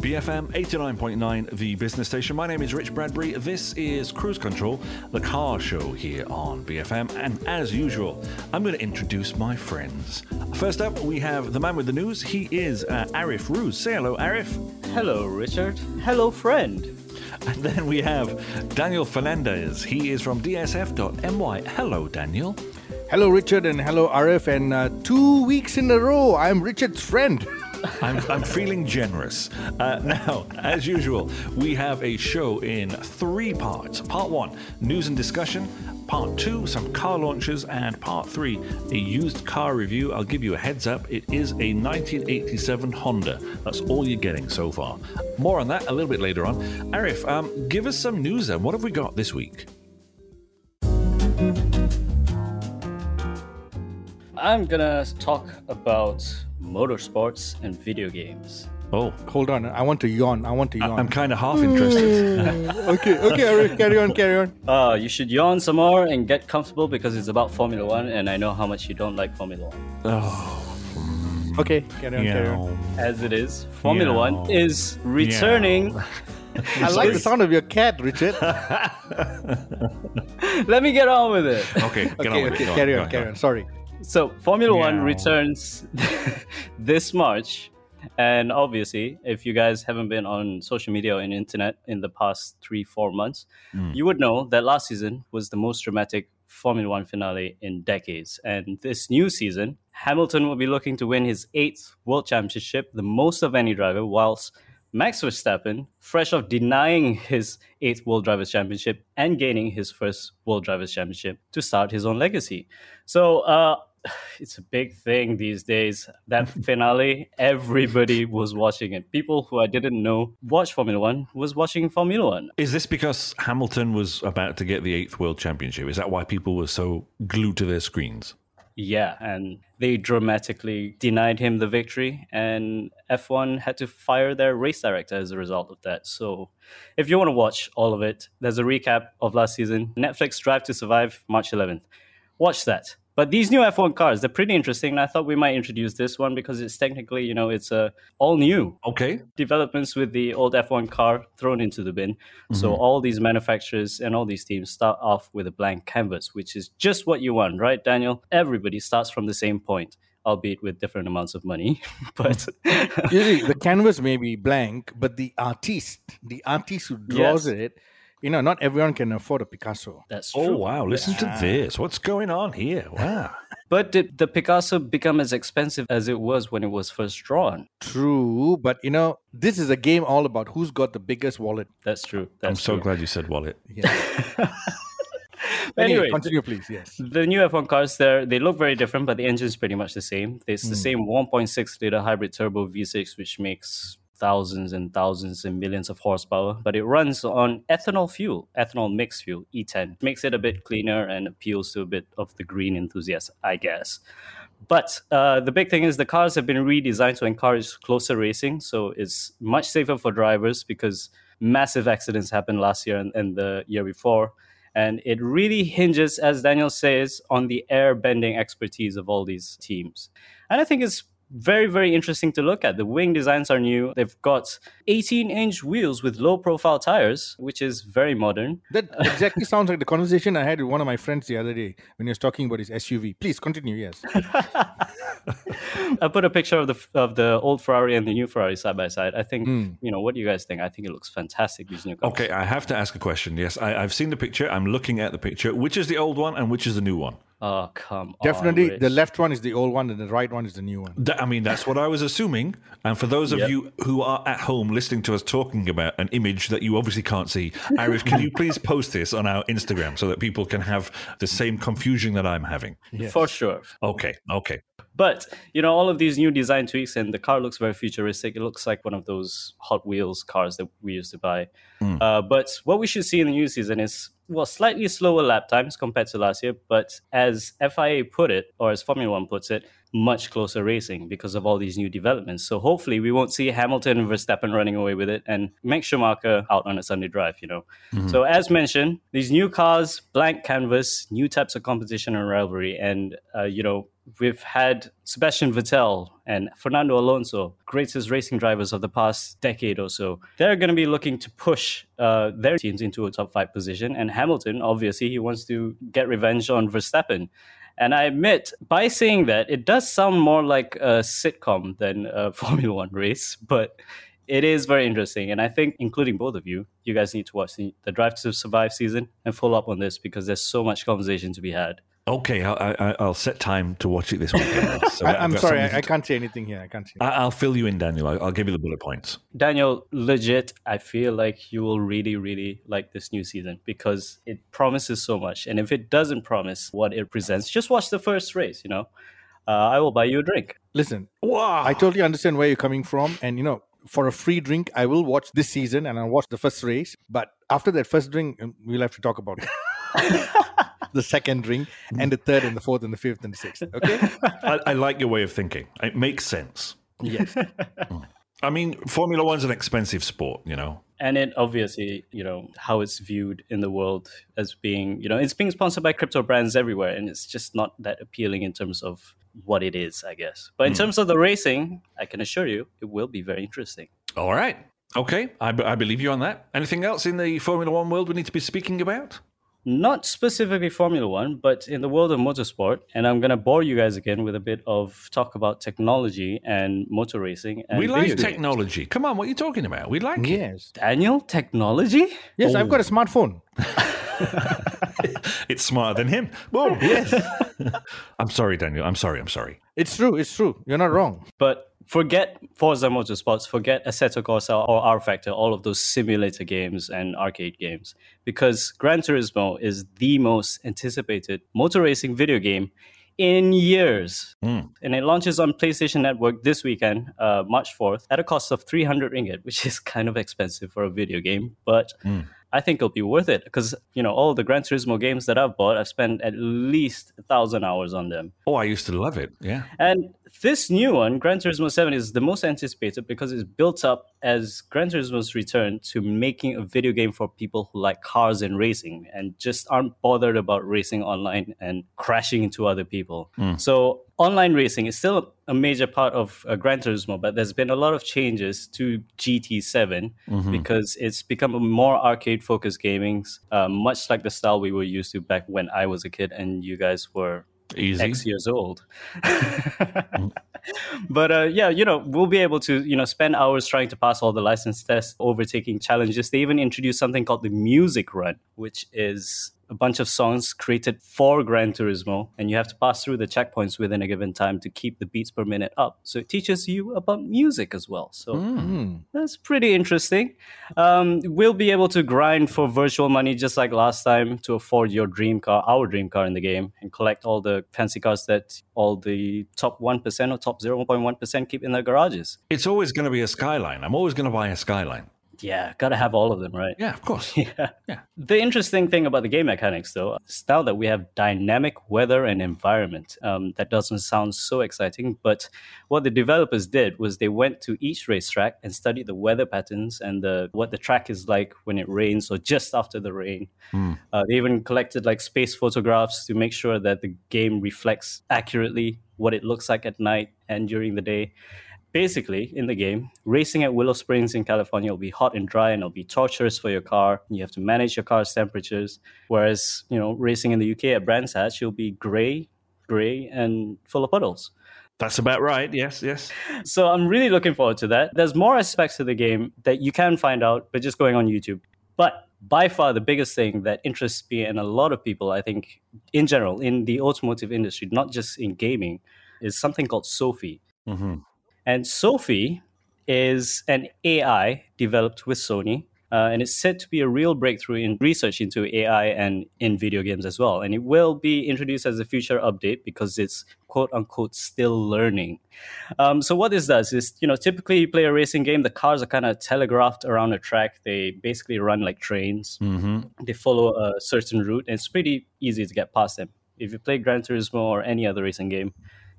BFM 89.9, the business station. My name is Rich Bradbury. This is Cruise Control, the car show here on BFM. And as usual, I'm going to introduce my friends. First up, we have the man with the news. He is Arif Ruz. Say hello, Arif. Hello, Richard. Hello, friend. And then we have Daniel Fernandez. He is from DSF.my. Hello, Daniel. Hello, Richard, and hello, Arif. And 2 weeks in a row, I'm Richard's friend. I'm feeling generous. Now, as usual, we have a show in three parts. Part one, news and discussion. Part two, some car launches. And part three, a used car review. I'll give you a heads up. It is a 1987 Honda. That's all you're getting so far. More on that a little bit later on. Arif, give us some news then. What have we got this week? I'm going to talk about motorsports and video games. Oh, hold on. I want to yawn. I'm kind of half interested. Okay, Arif, carry on. You should yawn some more and get comfortable because it's about Formula One, and I know how much you don't like Formula One. Oh. Okay, carry on. As it is, Formula One is returning. Yeah. I like the sound of your cat, Richard. Let me get on with it. Okay, get on with it. Carry on. Sorry. So, Formula One returns this March. And obviously, if you guys haven't been on social media or on the internet in the past 3-4 months, you would know that last season was the most dramatic Formula One finale in decades. And this new season, Hamilton will be looking to win his 8th World Championship, the most of any driver, whilst Max Verstappen, fresh off denying his 8th World Drivers' Championship and gaining his first World Drivers' Championship to start his own legacy. So, it's a big thing these days. That finale, everybody was watching it. People who I didn't know watch Formula One was watching Formula One. Is this because Hamilton was about to get the 8th World Championship? Is that why people were so glued to their screens? Yeah, and they dramatically denied him the victory, and F1 had to fire their race director as a result of that. So if you want to watch all of it, there's a recap of last season. Netflix Drive to Survive, March 11th. Watch that. But these new F1 cars, they're pretty interesting. And I thought we might introduce this one because it's technically, it's all new. Okay. Developments with the old F1 car thrown into the bin. Mm-hmm. So all these manufacturers and all these teams start off with a blank canvas, which is just what you want, right, Daniel? Everybody starts from the same point, albeit with different amounts of money. But usually the canvas may be blank, but the artist who draws it, not everyone can afford a Picasso. That's true. Oh, wow. Listen to this. What's going on here? Wow. But did the Picasso become as expensive as it was when it was first drawn? True. But, this is a game all about who's got the biggest wallet. That's true. I'm so glad you said wallet. Yeah. Anyway, continue, please. Yes. The new F1 cars, they look very different, but the engine's pretty much the same. It's the same 1.6-liter hybrid turbo V6, which makes thousands and thousands and millions of horsepower, but it runs on ethanol mixed fuel, E10. Makes it a bit cleaner and appeals to a bit of the green enthusiast, I guess. But the big thing is the cars have been redesigned to encourage closer racing, so it's much safer for drivers because massive accidents happened last year and the year before. And it really hinges, as Daniel says, on the air bending expertise of all these teams. And I think it's very, very interesting to look at. The wing designs are new. They've got 18-inch wheels with low-profile tires, which is very modern. That exactly sounds like the conversation I had with one of my friends the other day when he was talking about his SUV. Please continue, yes. I put a picture of the old Ferrari and the new Ferrari side by side. I think, what do you guys think? I think it looks fantastic, these new cars. Okay, I have to ask a question. Yes, I've seen the picture. I'm looking at the picture. Which is the old one and which is the new one? Oh, come on. Definitely the left one is the old one and the right one is the new one. That's what I was assuming. And for those of you who are at home listening to us talking about an image that you obviously can't see, Arif, can you please post this on our Instagram so that people can have the same confusion that I'm having? Yes. For sure. Okay. But, all of these new design tweaks and the car looks very futuristic. It looks like one of those Hot Wheels cars that we used to buy. But what we should see in the new season is, slightly slower lap times compared to last year. But as FIA put it, or as Formula One puts it, much closer racing because of all these new developments. So hopefully we won't see Hamilton and Verstappen running away with it and make Schumacher out on a Sunday drive, you know. Mm-hmm. So as mentioned, these new cars, blank canvas, new types of competition and rivalry. And, you know, we've had Sebastian Vettel and Fernando Alonso, greatest racing drivers of the past decade or so. They're going to be looking to push their teams into a top five position. And Hamilton, obviously, he wants to get revenge on Verstappen. And I admit, by saying that, it does sound more like a sitcom than a Formula One race, but it is very interesting. And I think, including both of you, you guys need to watch the Drive to Survive season and follow up on this because there's so much conversation to be had. Okay, I'll set time to watch it this weekend. So I'm sorry, I can't say anything here. I'll fill you in, Daniel. I'll give you the bullet points. Daniel, legit, I feel like you will really, really like this new season because it promises so much. And if it doesn't promise what it presents, just watch the first race, you know. I will buy you a drink. Listen, wow. I totally understand where you're coming from. And, you know, for a free drink, I will watch this season and I'll watch the first race. But after that first drink, we'll have to talk about it. The second drink and the third and the fourth and the fifth and the sixth. Okay, I like your way of thinking. It makes sense. Yes, I mean Formula One's an expensive sport, you know, and it obviously, you know, how it's viewed in the world as being, you know, it's being sponsored by crypto brands everywhere, and it's just not that appealing in terms of what it is, I guess. But in terms of the racing, I can assure you, it will be very interesting. All right, okay, I believe you on that. Anything else in the Formula One world we need to be speaking about? Not specifically Formula One, but in the world of motorsport. And I'm going to bore you guys again with a bit of talk about technology and motor racing. And we like technology. Come on, what are you talking about? We like it. Yes. Daniel, technology? Yes, I've got a smartphone. It's smarter than him. Boom. Yes. I'm sorry, Daniel. I'm sorry. It's true. You're not wrong. But forget Forza Motorsports, forget Assetto Corsa or R-Factor, all of those simulator games and arcade games, because Gran Turismo is the most anticipated motor racing video game in years. And it launches on PlayStation Network this weekend, March 4th, at a cost of 300 ringgit, which is kind of expensive for a video game, but I think it'll be worth it because, you know, all the Gran Turismo games that I've bought, I've spent at least 1,000 hours on them. Oh, I used to love it, yeah. And this new one, Gran Turismo 7, is the most anticipated because it's built up as Gran Turismo's return to making a video game for people who like cars and racing and just aren't bothered about racing online and crashing into other people. So online racing is still a major part of Gran Turismo, but there's been a lot of changes to GT7 because it's become a more arcade-focused gaming, much like the style we were used to back when I was a kid and you guys were X years old. But yeah, you know, we'll be able to, you know, spend hours trying to pass all the license tests, overtaking challenges. They even introduced something called the Music Run, which is a bunch of songs created for Gran Turismo, and you have to pass through the checkpoints within a given time to keep the beats per minute up. So it teaches you about music as well. So that's pretty interesting. We'll be able to grind for virtual money just like last time to afford your dream car, our dream car in the game, and collect all the fancy cars that all the top 1% or top 0.1% keep in their garages. It's always going to be a Skyline. I'm always going to buy a Skyline. Yeah, got to have all of them, right? Yeah, of course. Yeah. The interesting thing about the game mechanics, though, is now that we have dynamic weather and environment. That doesn't sound so exciting, but what the developers did was they went to each racetrack and studied the weather patterns and what the track is like when it rains or just after the rain. They even collected like space photographs to make sure that the game reflects accurately what it looks like at night and during the day. Basically, in the game, racing at Willow Springs in California will be hot and dry and it'll be torturous for your car. You have to manage your car's temperatures. Whereas, you know, racing in the UK at Brands Hatch, you'll be grey, and full of puddles. That's about right. Yes. So I'm really looking forward to that. There's more aspects of the game that you can find out by just going on YouTube. But by far, the biggest thing that interests me and a lot of people, I think, in general, in the automotive industry, not just in gaming, is something called Sophy. And Sophy is an AI developed with Sony, and it's said to be a real breakthrough in research into AI and in video games as well. And it will be introduced as a future update because it's quote-unquote still learning. So what this does is, you know, typically you play a racing game, the cars are kind of telegraphed around a track. They basically run like trains. They follow a certain route, and it's pretty easy to get past them. If you play Gran Turismo or any other racing game,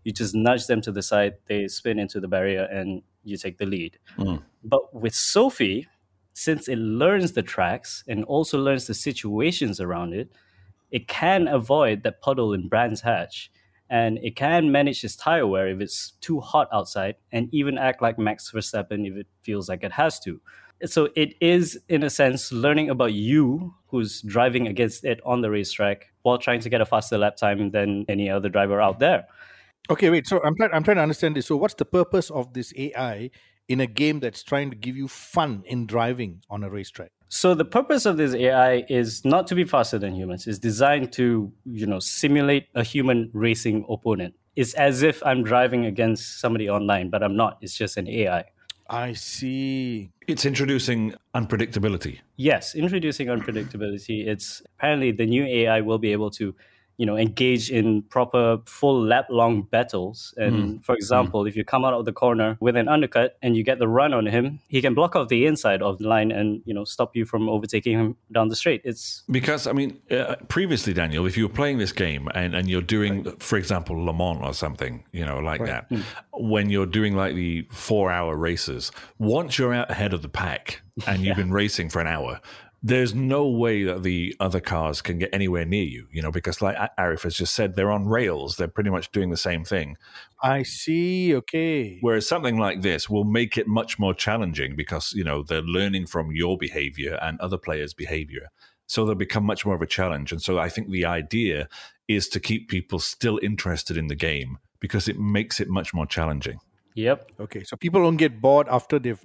you just nudge them to the side, they spin into the barrier, and you take the lead. Mm. But with Sophy, since it learns the tracks and also learns the situations around it, it can avoid that puddle in Brands Hatch, and it can manage its tire wear if it's too hot outside, and even act like Max Verstappen if it feels like it has to. So it is, in a sense, learning about you who's driving against it on the racetrack while trying to get a faster lap time than any other driver out there. Okay, wait. So I'm trying to understand this. So what's the purpose of this AI in a game that's trying to give you fun in driving on a racetrack? So the purpose of this AI is not to be faster than humans. It's designed to, simulate a human racing opponent. It's as if I'm driving against somebody online, but I'm not. It's just an AI. I see. It's introducing unpredictability. Yes, introducing unpredictability. It's apparently the new AI will be able to, engage in proper full lap-long battles. And for example, if you come out of the corner with an undercut and you get the run on him, he can block off the inside of the line and, stop you from overtaking him down the straight. Because, previously, Daniel, if you were playing this game and you're doing, for example, Le Mans or something, that, when you're doing like the 4-hour races, once you're out ahead of the pack and you've been racing for an hour, there's no way that the other cars can get anywhere near you, because like Arif has just said, they're on rails. They're pretty much doing the same thing. I see. Okay. Whereas something like this will make it much more challenging because, they're learning from your behavior and other players' behavior. So they'll become much more of a challenge. And so I think the idea is to keep people still interested in the game because it makes it much more challenging. Yep. Okay. So people don't get bored after they've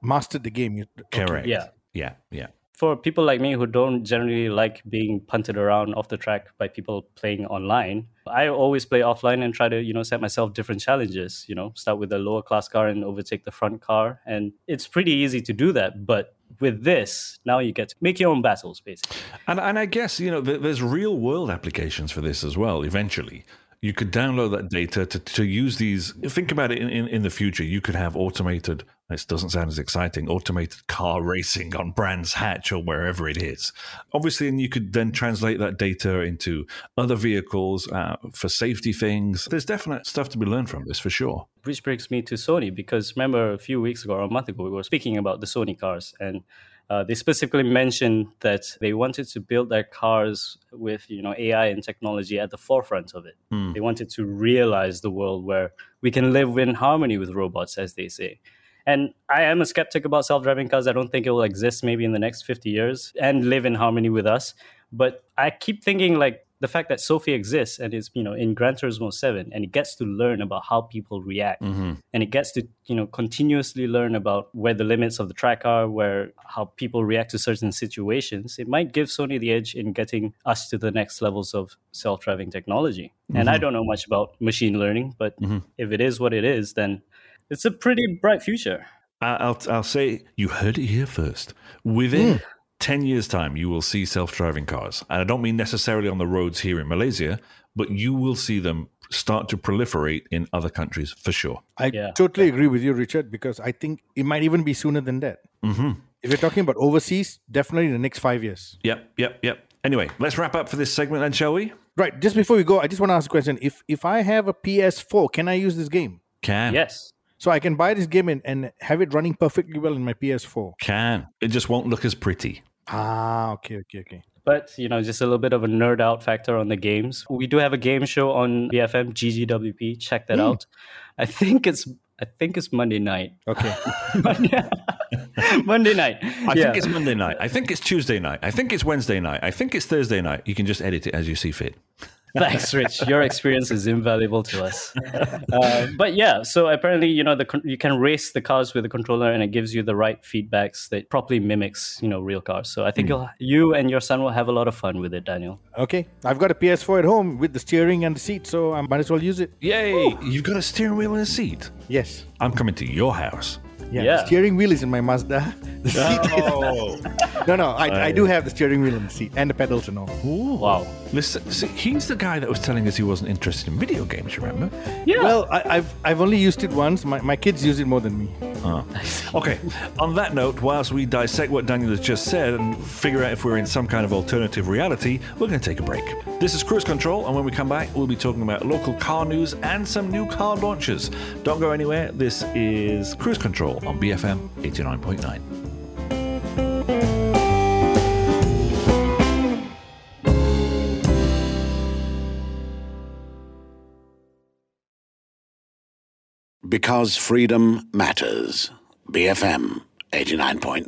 mastered the game. Correct. Okay. Yeah. For people like me who don't generally like being punted around off the track by people playing online, I always play offline and try to, set myself different challenges, start with a lower class car and overtake the front car. And it's pretty easy to do that. But with this, now you get to make your own battles, basically. And I guess, there's real world applications for this as well, eventually. You could download that data to use these. Think about it in the future. You could have automated, this doesn't sound as exciting, automated car racing on Brands Hatch or wherever it is. Obviously, and you could then translate that data into other vehicles for safety things. There's definite stuff to be learned from this, for sure. Which brings me to Sony, because remember a few weeks ago or a month ago, we were speaking about the Sony cars, and they specifically mentioned that they wanted to build their cars with, AI and technology at the forefront of it. Mm. They wanted to realize the world where we can live in harmony with robots, as they say. And I am a skeptic about self-driving cars. I don't think it will exist maybe in the next 50 years and live in harmony with us. But I keep thinking the fact that Sophy exists and is, in Gran Turismo 7, and it gets to learn about how people react, and it gets to, continuously learn about where the limits of the track are, how people react to certain situations. It might give Sony the edge in getting us to the next levels of self-driving technology. Mm-hmm. And I don't know much about machine learning, but if it is what it is, then it's a pretty bright future. I'll say you heard it here first. Within 10 years' time, you will see self-driving cars. And I don't mean necessarily on the roads here in Malaysia, but you will see them start to proliferate in other countries for sure. I totally agree with you, Richard, because I think it might even be sooner than that. Mm-hmm. If you're talking about overseas, definitely in the next 5 years. Yep. Anyway, let's wrap up for this segment then, shall we? Right. Just before we go, I just want to ask a question. If I have a PS4, can I use this game? Can. Yes. So I can buy this game and have it running perfectly well in my PS4. Can. It just won't look as pretty. Ah, okay. But, just a little bit of a nerd out factor on the games. We do have a game show on BFM, GGWP. Check that out. I think it's Monday night. Okay. Monday night. I think it's Monday night. I think it's Tuesday night. I think it's Wednesday night. I think it's Thursday night. You can just edit it as you see fit. Thanks, Rich. Your experience is invaluable to us. So apparently, you can race the cars with a controller and it gives you the right feedbacks that properly mimics, real cars. So I think you and your son will have a lot of fun with it, Daniel. Okay. I've got a PS4 at home with the steering and the seat, so I might as well use it. Yay! Ooh. You've got a steering wheel and a seat? Yes. I'm coming to your house. Yeah. The steering wheel is in my Mazda. The seat is... No, I do have the steering wheel and the seat and the pedals and all. Ooh. Wow. Listen, see, he's the guy that was telling us he wasn't interested in video games, remember? Yeah. Well, I've only used it once. My kids use it more than me. Okay, on that note, whilst we dissect what Daniel has just said and figure out if we're in some kind of alternative reality, we're going to take a break. This is Cruise Control, and when we come back, we'll be talking about local car news and some new car launches. Don't go anywhere. This is Cruise Control on BFM 89.9. Because freedom matters. BFM 89.9.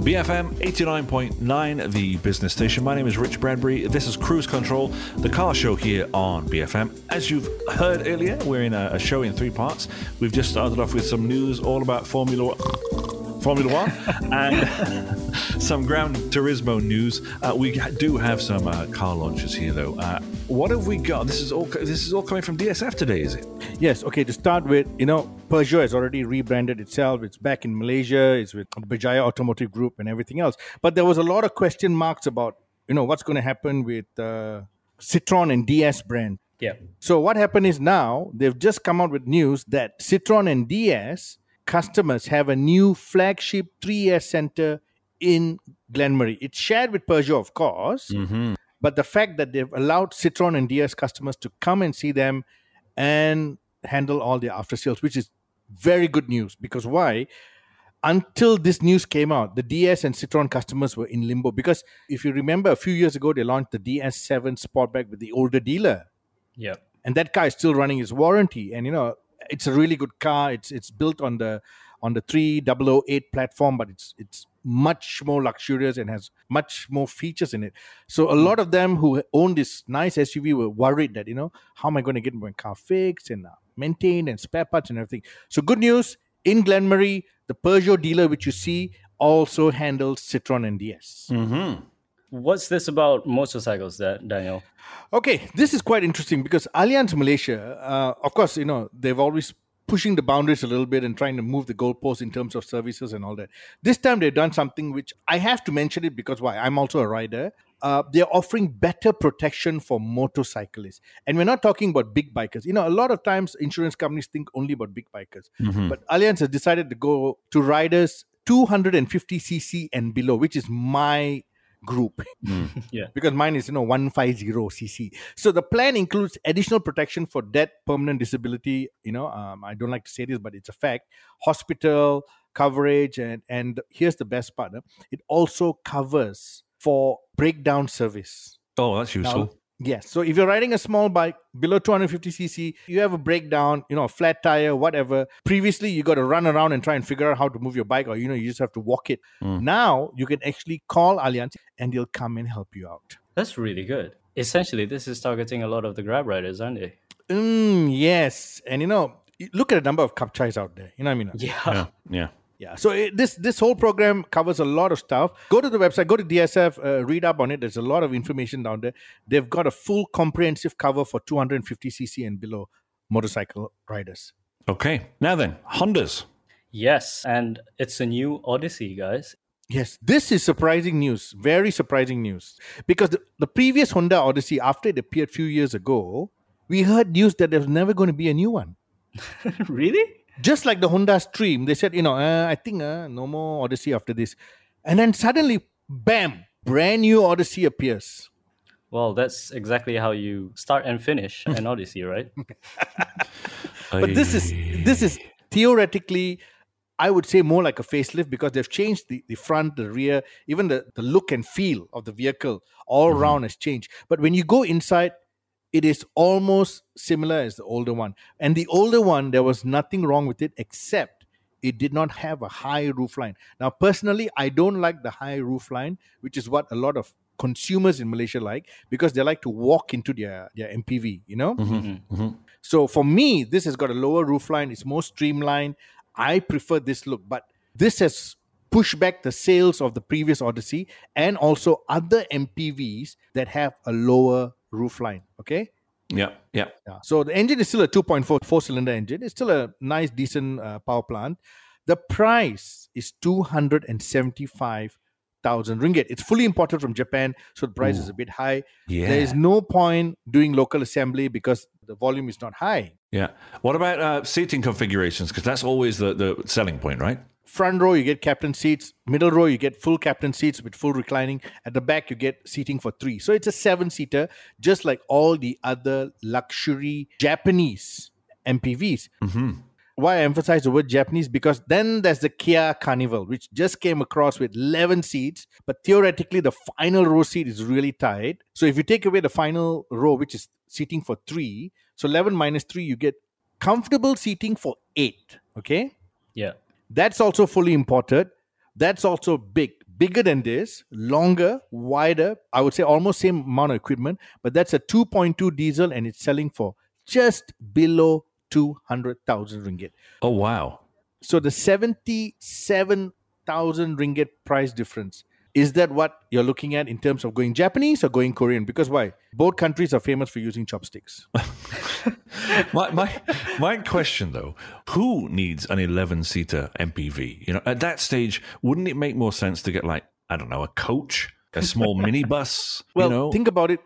BFM 89.9, the business station. My name is Rich Bradbury. This is Cruise Control, the car show here on BFM. As you've heard earlier, we're in a show in three parts. We've just started off with some news all about Formula One and some Gran Turismo news. We do have some car launches here, though. What have we got? This is all coming from DSF today, is it? Yes. Okay. To start with, Peugeot has already rebranded itself. It's back in Malaysia. It's with Berjaya Automotive Group and everything else. But there was a lot of question marks about, what's going to happen with Citroen and DS brand. Yeah. So what happened is now they've just come out with news that Citroen and DS customers have a new flagship 3S center in Glenmarie. It's shared with Peugeot, of course, but the fact that they've allowed Citroen and DS customers to come and see them and handle all their after sales, which is very good news. Because why? Until this news came out, the DS and Citroen customers were in limbo. Because if you remember, a few years ago, they launched the DS7 Sportback with the older dealer. Yeah. And that car is still running his warranty. And, it's a really good car. It's built on the 3008 platform, but it's much more luxurious and has much more features in it. So a lot of them who own this nice SUV were worried that, how am I going to get my car fixed and maintained and spare parts and everything. So good news, in Glenmarie, the Peugeot dealer which you see also handles Citroen and DS. Mm-hmm. What's this about motorcycles, Daniel? Okay, this is quite interesting because Allianz Malaysia, of course, they've always pushing the boundaries a little bit and trying to move the goalposts in terms of services and all that. This time they've done something which I have to mention it because why? I'm also a rider. They're offering better protection for motorcyclists. And we're not talking about big bikers. A lot of times insurance companies think only about big bikers. Mm-hmm. But Allianz has decided to go to riders 250cc and below, which is my group. Yeah. Because mine is 150cc. So the plan includes additional protection for death, permanent disability, I don't like to say this, but it's a fact, hospital coverage, and here's the best part, it also covers for breakdown service. Oh, that's useful. Yes. So if you're riding a small bike below 250cc, you have a breakdown, a flat tire, whatever. Previously, you got to run around and try and figure out how to move your bike or, you just have to walk it. Mm. Now, you can actually call Allianz and they'll come and help you out. That's really good. Essentially, this is targeting a lot of the Grab riders, aren't they? Yes. And, look at the number of Kapchais out there. You know what I mean? Yeah. Yeah, so this whole program covers a lot of stuff. Go to the website, go to DSF, read up on it. There's a lot of information down there. They've got a full comprehensive cover for 250cc and below motorcycle riders. Okay, now then, Hondas. Yes, and it's a new Odyssey, guys. Yes, this is surprising news, very surprising news. Because the previous Honda Odyssey, after it appeared a few years ago, we heard news that there's never going to be a new one. Really? Just like the Honda Stream, they said, I think no more Odyssey after this. And then suddenly, bam, brand new Odyssey appears. Well, that's exactly how you start and finish an Odyssey, right? But this is theoretically, I would say, more like a facelift because they've changed the front, the rear, even the look and feel of the vehicle all around has changed. But when you go inside, it is almost similar as the older one. And the older one, there was nothing wrong with it except it did not have a high roofline. Now, personally, I don't like the high roofline, which is what a lot of consumers in Malaysia like because they like to walk into their MPV, Mm-hmm. Mm-hmm. So for me, this has got a lower roofline. It's more streamlined. I prefer this look. But this has pushed back the sales of the previous Odyssey and also other MPVs that have a lower roofline. Okay. Yeah. So the engine is still a 2.4 four-cylinder engine. It's still a nice, decent power plant. The price is 275 ringgit. It's fully imported from Japan, so the price is a bit high. Yeah. There is no point doing local assembly because the volume is not high. Yeah. What about seating configurations? Because that's always the selling point, right? Front row, you get captain seats. Middle row, you get full captain seats with full reclining. At the back, you get seating for three. So it's a seven-seater, just like all the other luxury Japanese MPVs. Mm-hmm. Why I emphasize the word Japanese? Because then there's the Kia Carnival, which just came across with 11 seats. But theoretically, the final row seat is really tight. So if you take away the final row, which is seating for three, so 11 minus three, you get comfortable seating for eight. Okay? Yeah. That's also fully imported. That's also big. Bigger than this, longer, wider. I would say almost same amount of equipment. But that's a 2.2 diesel and it's selling for just below 200,000 ringgit. Oh, wow. So the 77,000 ringgit price difference. Is that what you're looking at in terms of going Japanese or going Korean? Because why? Both countries are famous for using chopsticks. my question, though, who needs an 11-seater MPV? You know, at that stage, wouldn't it make more sense to get, like, I don't know, a coach, a small minibus? Well, you know? Think about it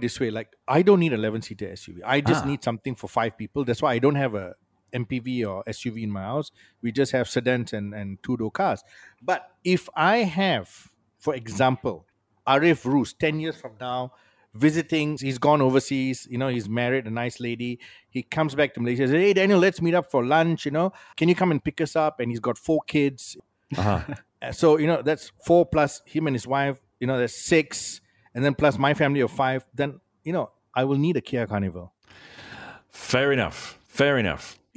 this way. Like, I don't need an 11-seater SUV. I just need something for five people. That's why I don't have a MPV or SUV in my house. We just have sedans and two-door cars. But if I have... For example, Arif Ruz, 10 years from now, visiting, he's gone overseas, you know, he's married a nice lady. He comes back to Malaysia and says, hey, Daniel, let's meet up for lunch, you know. Can you come and pick us up? And he's got four kids. Uh-huh. So, you know, that's four plus him and his wife, you know, that's six. And then plus my family of five. Then, you know, I will need a Kia Carnival. Fair enough.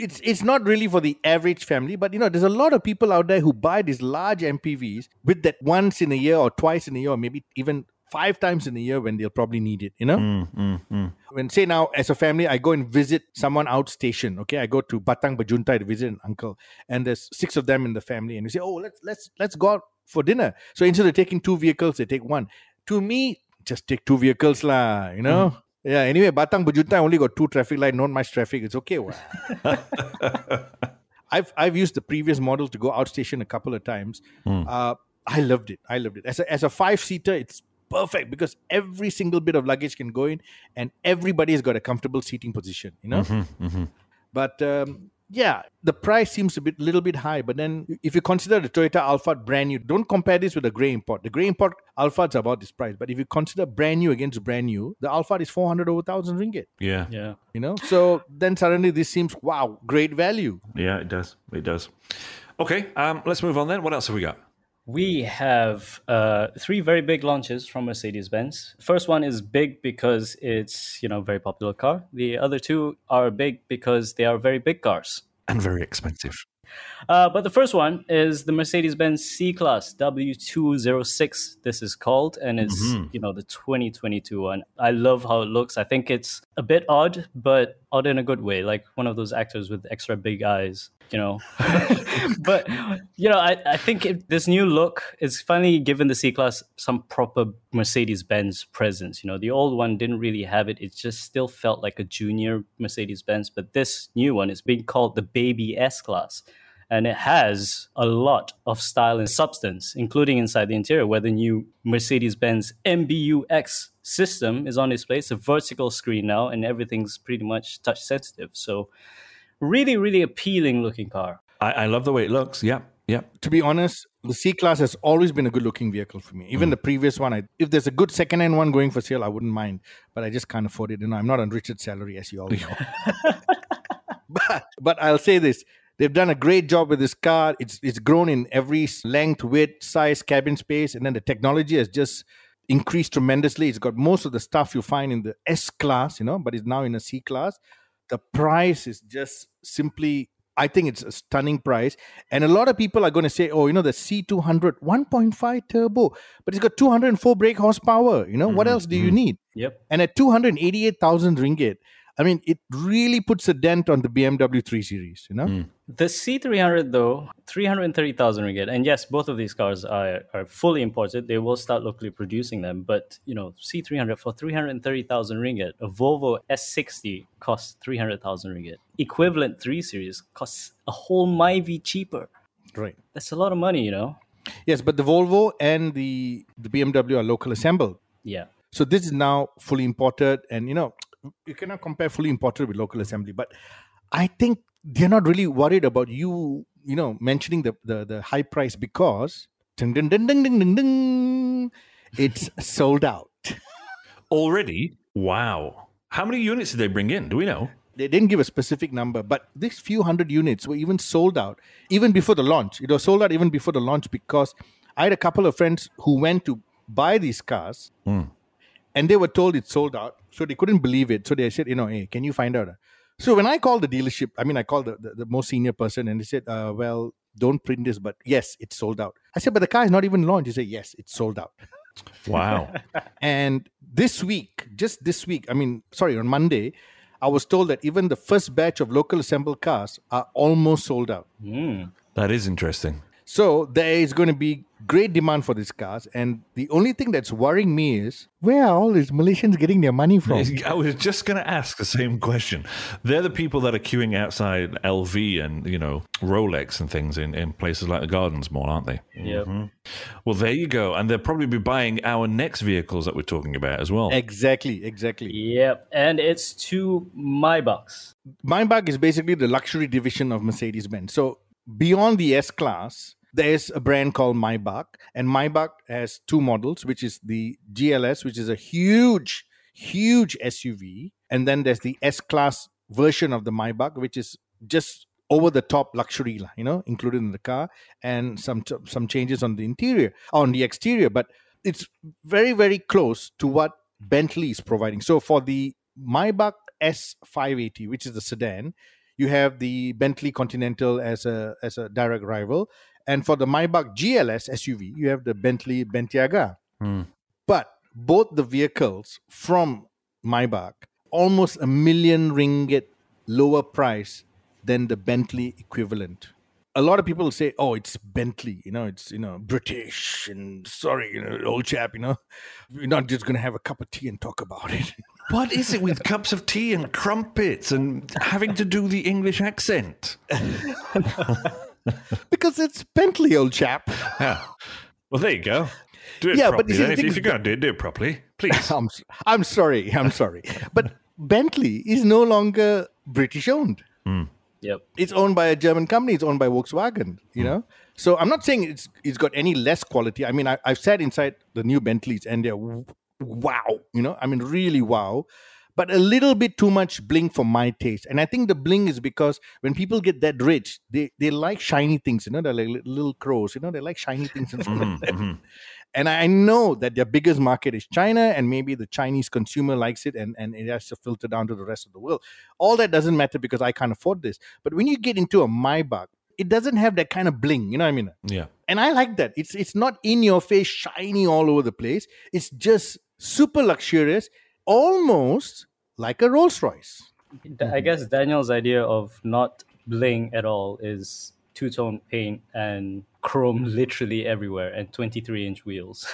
It's not really for the average family, but, you know, there's a lot of people out there who buy these large MPVs with that once in a year or twice in a year or maybe even five times in a year when they'll probably need it, you know? When, say now, as a family, I go and visit someone outstation, okay? I go to Batang Bajuntai to visit an uncle, and there's six of them in the family, and you say, oh, let's go out for dinner. So instead of taking two vehicles, they take one. To me, just take two vehicles lah, you know? Mm. Yeah, anyway, Batang Bajuntai only got two traffic lights, not much traffic. It's okay. Well. I've used the previous model to go outstation a couple of times. I loved it. As a five-seater, it's perfect because every single bit of luggage can go in and everybody's got a comfortable seating position, you know? But yeah, the price seems a little bit high. But then if you consider the Toyota Alphard brand new, don't compare this with the grey import. The grey import Alphard's about this price. But if you consider brand new against brand new, the Alphard is 400 over 1,000 ringgit. Yeah. You know, so then suddenly this seems, wow, great value. Yeah, it does. Okay, let's move on then. What else have we got? We have three very big launches from Mercedes-Benz. First one is big because it's, you know, very popular car. The other two are big because they are very big cars. And very expensive. But the first one is the Mercedes-Benz C-Class W206, this is called, and it's, you know, the 2022 one. I love how it looks. I think it's a bit odd, but odd in a good way, like one of those actors with extra big eyes, you know. But, you know, I think this new look is finally given the C-Class some proper Mercedes-Benz presence. You know, the old one didn't really have it. It just still felt like a junior Mercedes-Benz, but this new one is being called the baby S-Class. And it has a lot of style and substance, including inside the interior, where the new Mercedes-Benz MBUX system is on display. It's a vertical screen now, and everything's pretty much touch-sensitive. So really, really appealing looking car. I love the way it looks, yeah. To be honest, the C-Class has always been a good-looking vehicle for me. Even the previous one, if there's a good second-hand one going for sale, I wouldn't mind. But I just can't afford it. You know, I'm not on Richard's salary, as you all know. But I'll say this. They've done a great job with this car. It's grown in every length, width, size, cabin space. And then the technology has just increased tremendously. It's got most of the stuff you find in the S-Class, you know, but it's now in a C-Class. The price is just simply, I think it's a stunning price. And a lot of people are going to say, oh, you know, the C200 1.5 turbo, but it's got 204 brake horsepower. You know, what else do you need? Yep. And at 288,000 ringgit, I mean, it really puts a dent on the BMW 3 Series, you know? The C300, though, 330,000 ringgit. And yes, both of these cars are fully imported. They will start locally producing them. But, you know, C300 for 330,000 ringgit. A Volvo S60 costs 300,000 ringgit. Equivalent 3 Series costs a whole Myvi cheaper. Right. That's a lot of money, you know? Yes, but the Volvo and the BMW are local assembled. Yeah. So this is now fully imported, and you know, you cannot compare fully imported with local assembly, but I think they're not really worried about you know, mentioning the high price because ding, ding, ding, ding, ding, ding, ding, it's sold out. Already? Wow. How many units did they bring in? Do we know? They didn't give a specific number, but these few hundred units were even sold out even before the launch. It was sold out even before the launch because I had a couple of friends who went to buy these cars and they were told it's sold out. So they couldn't believe it. So they said, you know, hey, can you find out? So when I called the dealership, I mean, I called the most senior person and they said, well, don't print this, but yes, it's sold out. I said, but the car is not even launched. He said, yes, it's sold out. Wow. And this week, just this week, I mean, sorry, on Monday, I was told that even the first batch of local assembled cars are almost sold out. Mm. That is interesting. So there is going to be great demand for these cars. And the only thing that's worrying me is, where are all these Malaysians getting their money from? I was just going to ask the same question. They're the people that are queuing outside LV and, you know, Rolex and things in places like the Gardens Mall, aren't they? Yeah. Mm-hmm. Well, there you go. And they'll probably be buying our next vehicles that we're talking about as well. Exactly, exactly. Yep. And it's two Maybachs. Maybach is basically the luxury division of Mercedes-Benz. So beyond the S-Class, there's a brand called Maybach, and Maybach has two models, which is the GLS, which is a huge, huge SUV. And then there's the S-Class version of the Maybach, which is just over-the-top luxury, you know, included in the car, and some changes on the interior, on the exterior. But it's very, very close to what Bentley is providing. So for the Maybach S580, which is the sedan, you have the Bentley Continental as a direct rival. And for the Maybach GLS SUV, you have the Bentley Bentiaga. Mm. But both the vehicles from Maybach, almost $1 million ringgit lower price than the Bentley equivalent. A lot of people say, oh, it's Bentley, you know, it's, you know, British and sorry, you know, old chap, you know, we're not just going to have a cup of tea and talk about it. What is it with cups of tea and crumpets and having to do the English accent? Because it's Bentley, old chap. Oh. Well, there you go. Do it properly. But if you're going to do it properly, please. I'm sorry. But Bentley is no longer British owned. Mm. Yep. It's owned by a German company. It's owned by Volkswagen, you know. So I'm not saying it's got any less quality. I mean, I've sat inside the new Bentleys and they're wow, you know. I mean, really wow. But a little bit too much bling for my taste. And I think the bling is because when people get that rich, they like shiny things, you know. They're like little crows, you know. They like shiny things and stuff like that. And I know that their biggest market is China, and maybe the Chinese consumer likes it, and it has to filter down to the rest of the world. All that doesn't matter because I can't afford this. But when you get into a Maybach, it doesn't have that kind of bling, you know what I mean? Yeah. And I like that. It's not in your face, shiny all over the place. It's just super luxurious, almost like a Rolls-Royce. I guess Daniel's idea of not bling at all is two-tone paint and chrome literally everywhere and 23-inch wheels.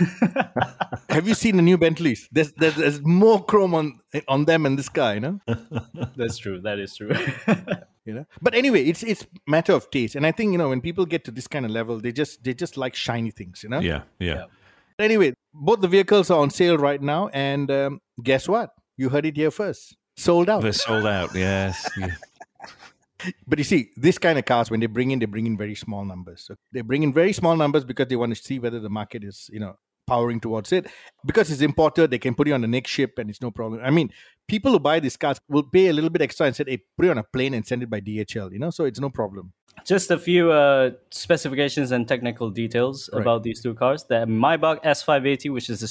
Have you seen the new Bentleys? There's more chrome on them and this guy, you know? That's true. That is true. You know? But anyway, it's matter of taste. And I think, you know, when people get to this kind of level, they just like shiny things, you know? Yeah. Anyway, both the vehicles are on sale right now. And guess what? You heard it here first. Sold out. They're sold out, yes. But you see, this kind of cars, when they bring in very small numbers. So they bring in very small numbers because they want to see whether the market is, you know, powering towards it. Because it's imported, they can put it on the next ship and it's no problem. I mean, people who buy these cars will pay a little bit extra and say, hey, put it on a plane and send it by DHL, you know, so it's no problem. Just a few specifications and technical details about these two cars. The Maybach S580, which is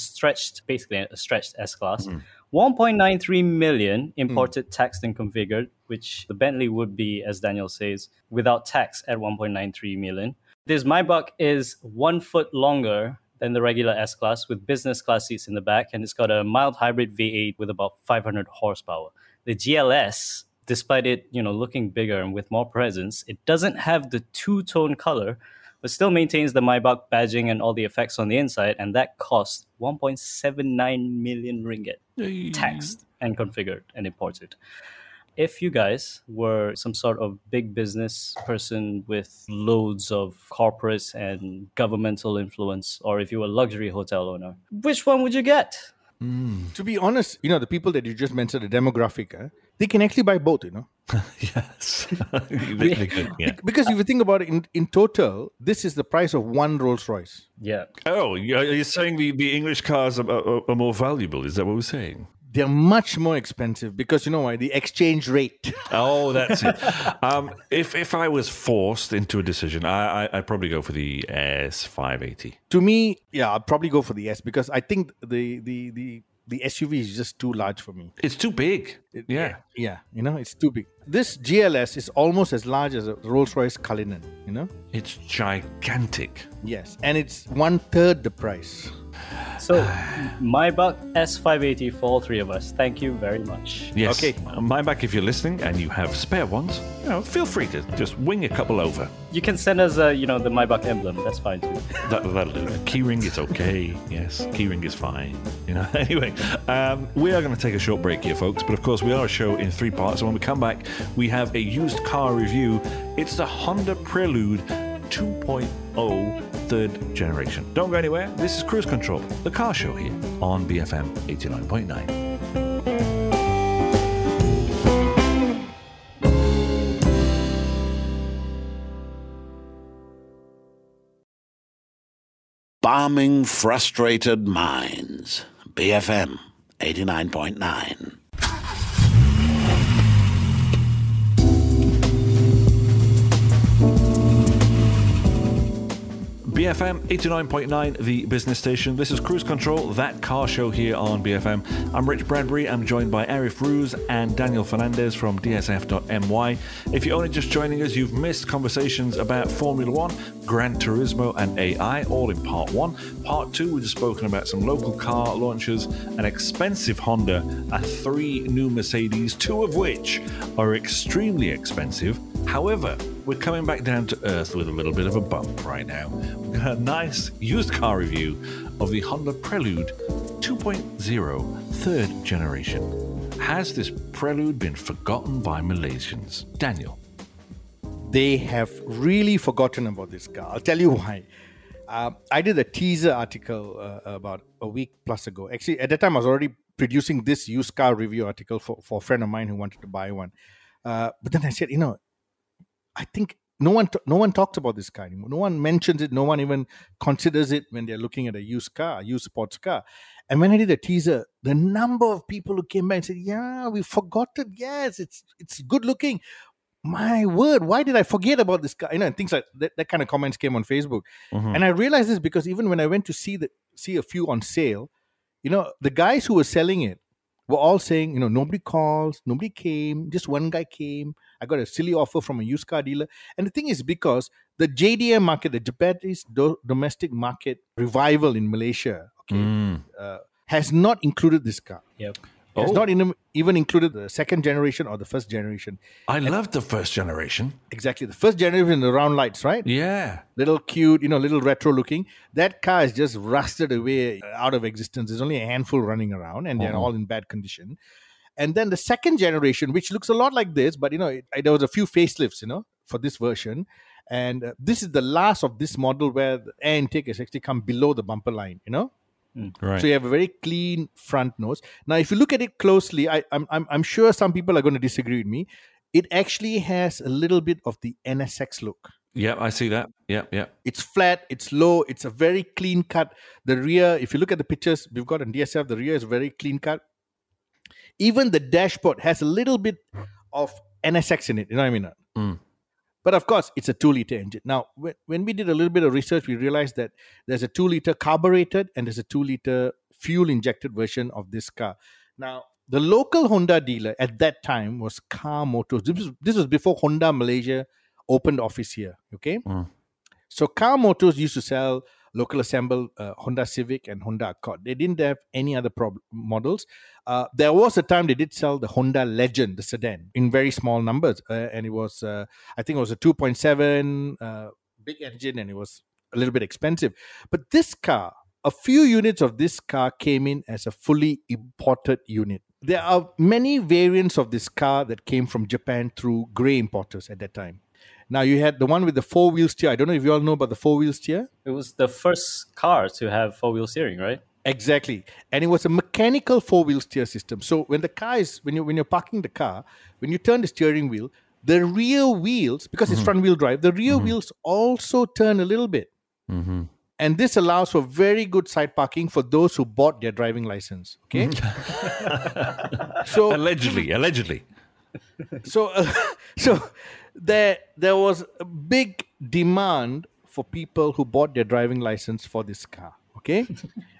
basically a stretched S-Class, 1.93 million imported, taxed and configured, which the Bentley would be, as Daniel says, without tax at 1.93 million. This Maybach is 1 foot longer than the regular S-Class with business class seats in the back, and it's got a mild hybrid V8 with about 500 horsepower. The GLS, despite it, you know, looking bigger and with more presence, it doesn't have the two-tone color, but still maintains the Maybach badging and all the effects on the inside, and that costs 1.79 million ringgit, taxed and configured and imported. if you guys were some sort of big business person with loads of corporate and governmental influence, or if you were a luxury hotel owner, which one would you get? Mm. To be honest, you know, the people that you just mentioned, the demographic, they can actually buy both, you know. Yes. Because if you think about it, in total, this is the price of one Rolls Royce. Yeah. Oh, you're saying the English cars are more valuable? Is that what we're saying? They're much more expensive because, you know why? The exchange rate. Oh, that's it. If I was forced into a decision, I'd probably go for the S580. To me, yeah, I'd probably go for the S because I think the SUV is just too large for me. It's too big. Yeah, you know, it's too big. This GLS is almost as large as a Rolls-Royce Cullinan, you know? It's gigantic. Yes, and it's 1/3 the price. So, Maybach S580 for all three of us. Thank you very much. Yes. Okay. Maybach, if you're listening and you have spare ones, you know, feel free to just wing a couple over. You can send us, you know, the Maybach emblem. That's fine too. That'll do. Keyring is okay. Yes, keyring is fine. You know. Anyway, we are going to take a short break here, folks. But of course, we are a show in three parts. And when we come back, we have a used car review. It's the Honda Prelude 2.0 third generation. Don't go anywhere. This is Cruise Control, the car show here on BFM 89.9. Bombing frustrated minds. BFM 89.9. BFM 89.9, the business station. This is Cruise Control, that car show here on BFM. I'm Rich Bradbury. I'm joined by Arif Ruz and Daniel Fernandez from DSF.my. If you're only just joining us, you've missed conversations about Formula One, Gran Turismo and AI, all in part one. Part two, we've just spoken about some local car launches, an expensive Honda, and three new Mercedes, two of which are extremely expensive. However, we're coming back down to earth with a little bit of a bump right now. We've got a nice used car review of the Honda Prelude 2.0 third generation. Has this Prelude been forgotten by Malaysians? Daniel. They have really forgotten about this car. I'll tell you why. I did a teaser article about a week plus ago. Actually, at that time, I was already producing this used car review article for a friend of mine who wanted to buy one. But then I said, you know, I think no one talks about this car anymore. No one mentions it. No one even considers it when they're looking at a used car, used sports car. And when I did a teaser, the number of people who came back and said, yeah, we forgot it. Yes, it's good looking. My word, why did I forget about this car? You know, and things like that, that kind of comments came on Facebook. Mm-hmm. And I realized this because even when I went to see a few on sale, you know, the guys who were selling it were all saying, you know, nobody calls, nobody came, just one guy came. I got a silly offer from a used car dealer. And the thing is because the JDM market, the Japanese domestic market revival in Malaysia, has not included this car. Yep. Oh. Has not even included the second generation or the first generation. I love the first generation. Exactly. The first generation, the round lights, right? Yeah. Little cute, you know, little retro looking. That car is just rusted away out of existence. There's only a handful running around and they're all in bad condition. And then the second generation, which looks a lot like this, but, you know, there was a few facelifts, you know, for this version. And this is the last of this model where the air intake has actually come below the bumper line, you know. Right. So you have a very clean front nose. Now, if you look at it closely, I'm sure some people are going to disagree with me. It actually has a little bit of the NSX look. Yeah, I see that. Yeah. It's flat. It's low. It's a very clean cut. The rear, if you look at the pictures we've got on DSF, the rear is very clean cut. Even the dashboard has a little bit of NSX in it. You know what I mean? Mm. But of course, it's a 2-liter engine. Now, when we did a little bit of research, we realized that there's a 2-liter carbureted and there's a 2-liter fuel-injected version of this car. Now, the local Honda dealer at that time was Car Motors. This was before Honda Malaysia opened office here, okay? Mm. So Car Motors used to sell local assembled Honda Civic and Honda Accord. They didn't have any other models. There was a time they did sell the Honda Legend, the sedan, in very small numbers. And it was, I think it was a 2.7 big engine and it was a little bit expensive. But this car, a few units of this car came in as a fully imported unit. There are many variants of this car that came from Japan through grey importers at that time. Now, you had the one with the four-wheel steer. I don't know if you all know about the four-wheel steer. It was the first car to have four-wheel steering, right? Exactly. And it was a mechanical four-wheel steer system. So when the car is, when you're parking the car, when you turn the steering wheel, the rear wheels, because it's front-wheel drive, the rear wheels also turn a little bit. Mm-hmm. And this allows for very good side parking for those who bought their driving license. Okay. So allegedly. So there was a big demand for people who bought their driving license for this car. Okay.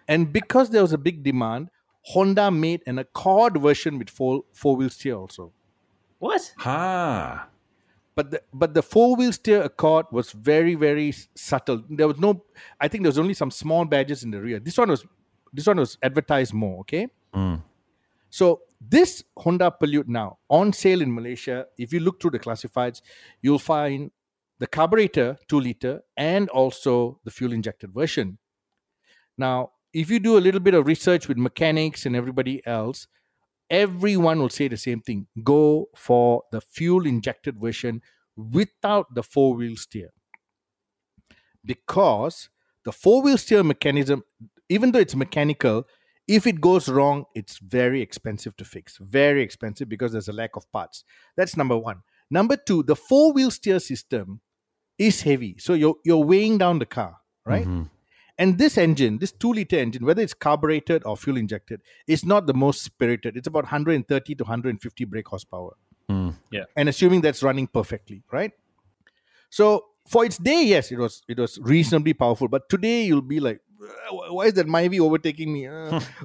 And because there was a big demand, Honda made an Accord version with four-wheel steer also. What? Ha. But the four-wheel steer Accord was very, very subtle. There was no, I think there was only some small badges in the rear. This one was advertised more, okay? Mm. So this Honda Prelude now, on sale in Malaysia, if you look through the classifieds, you'll find the carburetor, 2-liter, and also the fuel-injected version. Now, if you do a little bit of research with mechanics and everybody else, everyone will say the same thing. Go for the fuel-injected version without the four-wheel steer. Because the four-wheel steer mechanism, even though it's mechanical, if it goes wrong, it's very expensive to fix. Very expensive because there's a lack of parts. That's number one. Number two, the four-wheel steer system is heavy. So you're weighing down the car, right? Mm-hmm. And this engine, this 2-liter engine, whether it's carbureted or fuel injected, is not the most spirited. It's about 130 to 150 brake horsepower. Mm. Yeah. And assuming that's running perfectly, right? So for its day, yes, it was reasonably powerful. But today you'll be like, why is that Myvi overtaking me?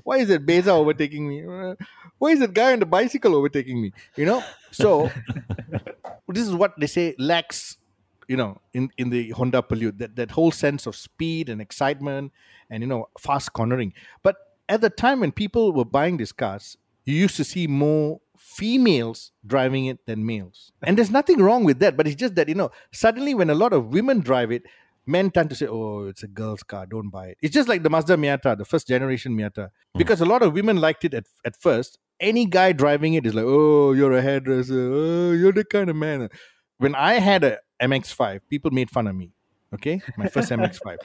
Why is that Beza overtaking me? Why is that guy on the bicycle overtaking me? You know? So this is what they say lacks, you know, in the Honda Prelude, that whole sense of speed and excitement and, you know, fast cornering. But at the time when people were buying these cars, you used to see more females driving it than males. And there's nothing wrong with that, but it's just that, you know, suddenly when a lot of women drive it, men tend to say, oh, it's a girl's car, don't buy it. It's just like the Mazda Miata, the first generation Miata. Because a lot of women liked it at first. Any guy driving it is like, oh, you're a hairdresser. Oh, you're the kind of man. When I had a MX-5, people made fun of me. Okay? My first MX-5.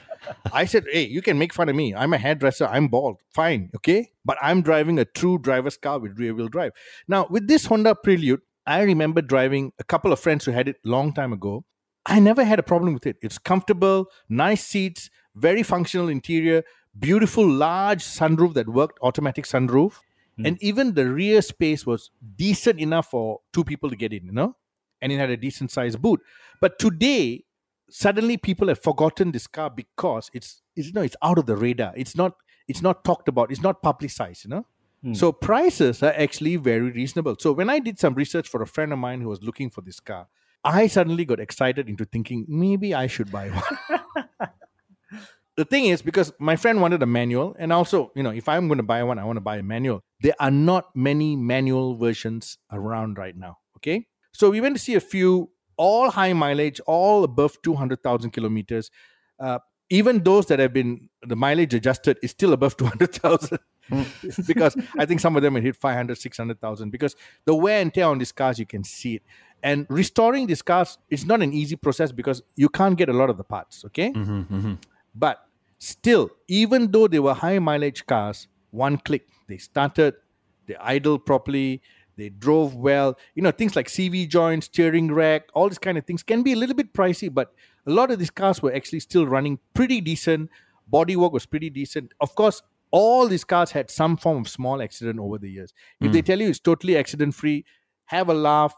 I said, hey, you can make fun of me. I'm a hairdresser. I'm bald. Fine. Okay? But I'm driving a true driver's car with rear-wheel drive. Now, with this Honda Prelude, I remember driving a couple of friends who had it a long time ago. I never had a problem with it. It's comfortable, nice seats, very functional interior, beautiful large sunroof that worked, automatic sunroof. Mm. And even the rear space was decent enough for two people to get in, you know? And it had a decent sized boot. But today, suddenly people have forgotten this car because it's out of the radar. It's not talked about. It's not publicized, you know. Mm. So prices are actually very reasonable. So when I did some research for a friend of mine who was looking for this car, I suddenly got excited into thinking maybe I should buy one. The thing is, because my friend wanted a manual, and also, you know, if I'm going to buy one, I want to buy a manual. There are not many manual versions around right now. Okay. So we went to see a few, all high mileage, all above 200,000 kilometers. Even those that have been, the mileage adjusted is still above 200,000 because I think some of them have hit 500,000, 600,000 because the wear and tear on these cars, you can see it. And restoring these cars is not an easy process because you can't get a lot of the parts, okay? Mm-hmm, mm-hmm. But still, even though they were high mileage cars, one click, they started, they idled properly, they drove well. You know, things like CV joints, steering rack, all these kind of things can be a little bit pricey, but a lot of these cars were actually still running pretty decent. Bodywork was pretty decent. Of course, all these cars had some form of small accident over the years. If they tell you it's totally accident-free, have a laugh,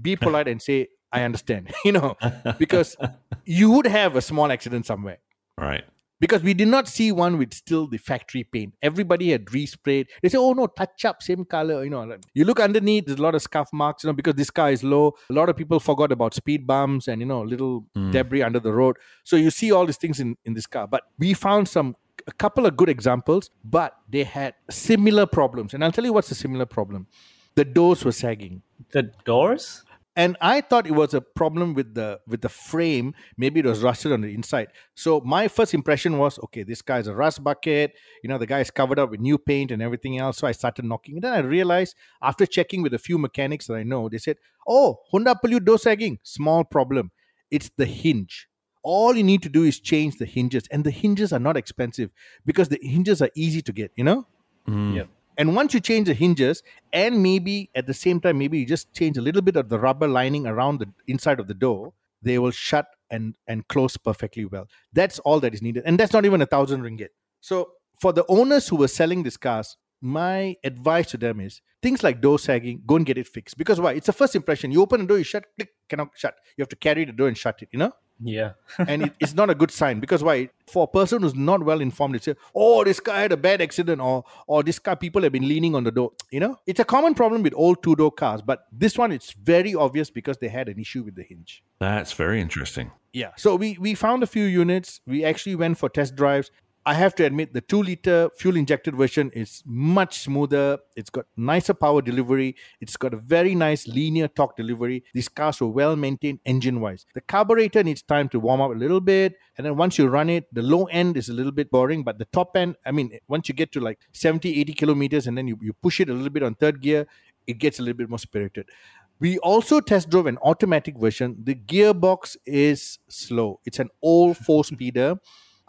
be polite and say, I understand, you know, because you would have a small accident somewhere. Right. Because we did not see one with still the factory paint. Everybody had resprayed. They say, oh no, touch up, same color. You know, like, you look underneath, there's a lot of scuff marks, you know, because this car is low. A lot of people forgot about speed bumps and, you know, little debris under the road. So you see all these things in this car. But we found a couple of good examples, but they had similar problems. And I'll tell you what's the similar problem. The doors were sagging. The doors? And I thought it was a problem with the frame. Maybe it was rusted on the inside. So my first impression was, okay, this guy's a rust bucket. You know, the guy is covered up with new paint and everything else. So I started knocking. And then I realized, after checking with a few mechanics that I know, they said, oh, Honda Prelude door sagging. Small problem. It's the hinge. All you need to do is change the hinges. And the hinges are not expensive because the hinges are easy to get, you know? Mm. Yeah. And once you change the hinges, and maybe at the same time, maybe you just change a little bit of the rubber lining around the inside of the door, they will shut and close perfectly well. That's all that is needed. And that's not even 1,000 ringgit. So for the owners who were selling these cars, my advice to them is things like door sagging, go and get it fixed. Because why? It's a first impression. You open the door, you shut, click, cannot shut. You have to carry the door and shut it, you know? Yeah. And it's not a good sign because why? For a person who's not well informed, they say, oh, this guy had a bad accident or this guy, people have been leaning on the door. You know, it's a common problem with old two-door cars, but this one, it's very obvious because they had an issue with the hinge. That's very interesting. Yeah. So we found a few units. We actually went for test drives. I have to admit the 2-liter fuel-injected version is much smoother. It's got nicer power delivery. It's got a very nice linear torque delivery. These cars were well-maintained engine-wise. The carburetor needs time to warm up a little bit. And then once you run it, the low end is a little bit boring. But the top end, I mean, once you get to like 70, 80 kilometers and then you push it a little bit on third gear, it gets a little bit more spirited. We also test drove an automatic version. The gearbox is slow. It's an old 4-speeder.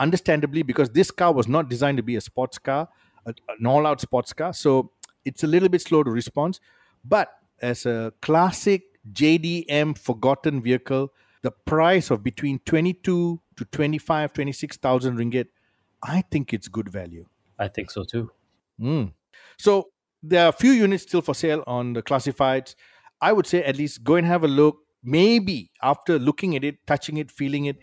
Understandably, because this car was not designed to be a sports car, an all-out sports car. So it's a little bit slow to respond. But as a classic JDM forgotten vehicle, the price of between 22 to 25, 26,000 ringgit, I think it's good value. I think so too. Mm. So there are a few units still for sale on the classifieds. I would say at least go and have a look. Maybe after looking at it, touching it, feeling it,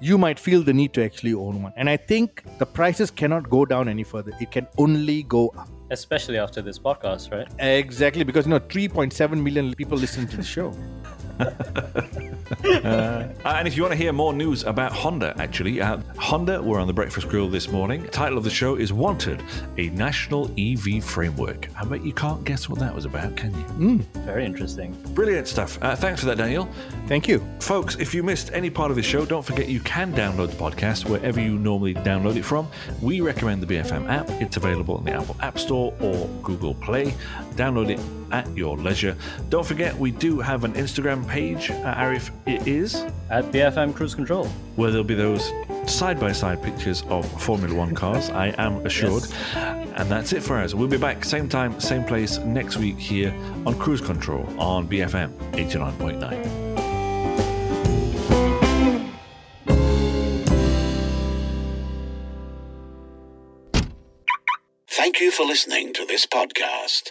you might feel the need to actually own one. And I think the prices cannot go down any further. It can only go up. Especially after this podcast, right? Exactly, because, you know, 3.7 million people listen to the show. And if you want to hear more news about Honda, actually, Honda were on the Breakfast Grill this morning. The title of the show is Wanted, a National EV Framework. I bet you can't guess what that was about, can you? Mm. Very interesting. Brilliant stuff. Thanks for that, Daniel. Thank you. Folks, if you missed any part of the show, don't forget you can download the podcast wherever you normally download it from. We recommend the BFM app. It's available in the Apple App Store or Google Play. Download it at your leisure. Don't forget, we do have an Instagram page, Arif. It is at BFM Cruise Control, where there'll be those side-by-side pictures of Formula One cars, I am assured. Yes. And that's it for us. We'll be back same time, same place next week here on Cruise Control on BFM 89.9. Thank you for listening to this podcast.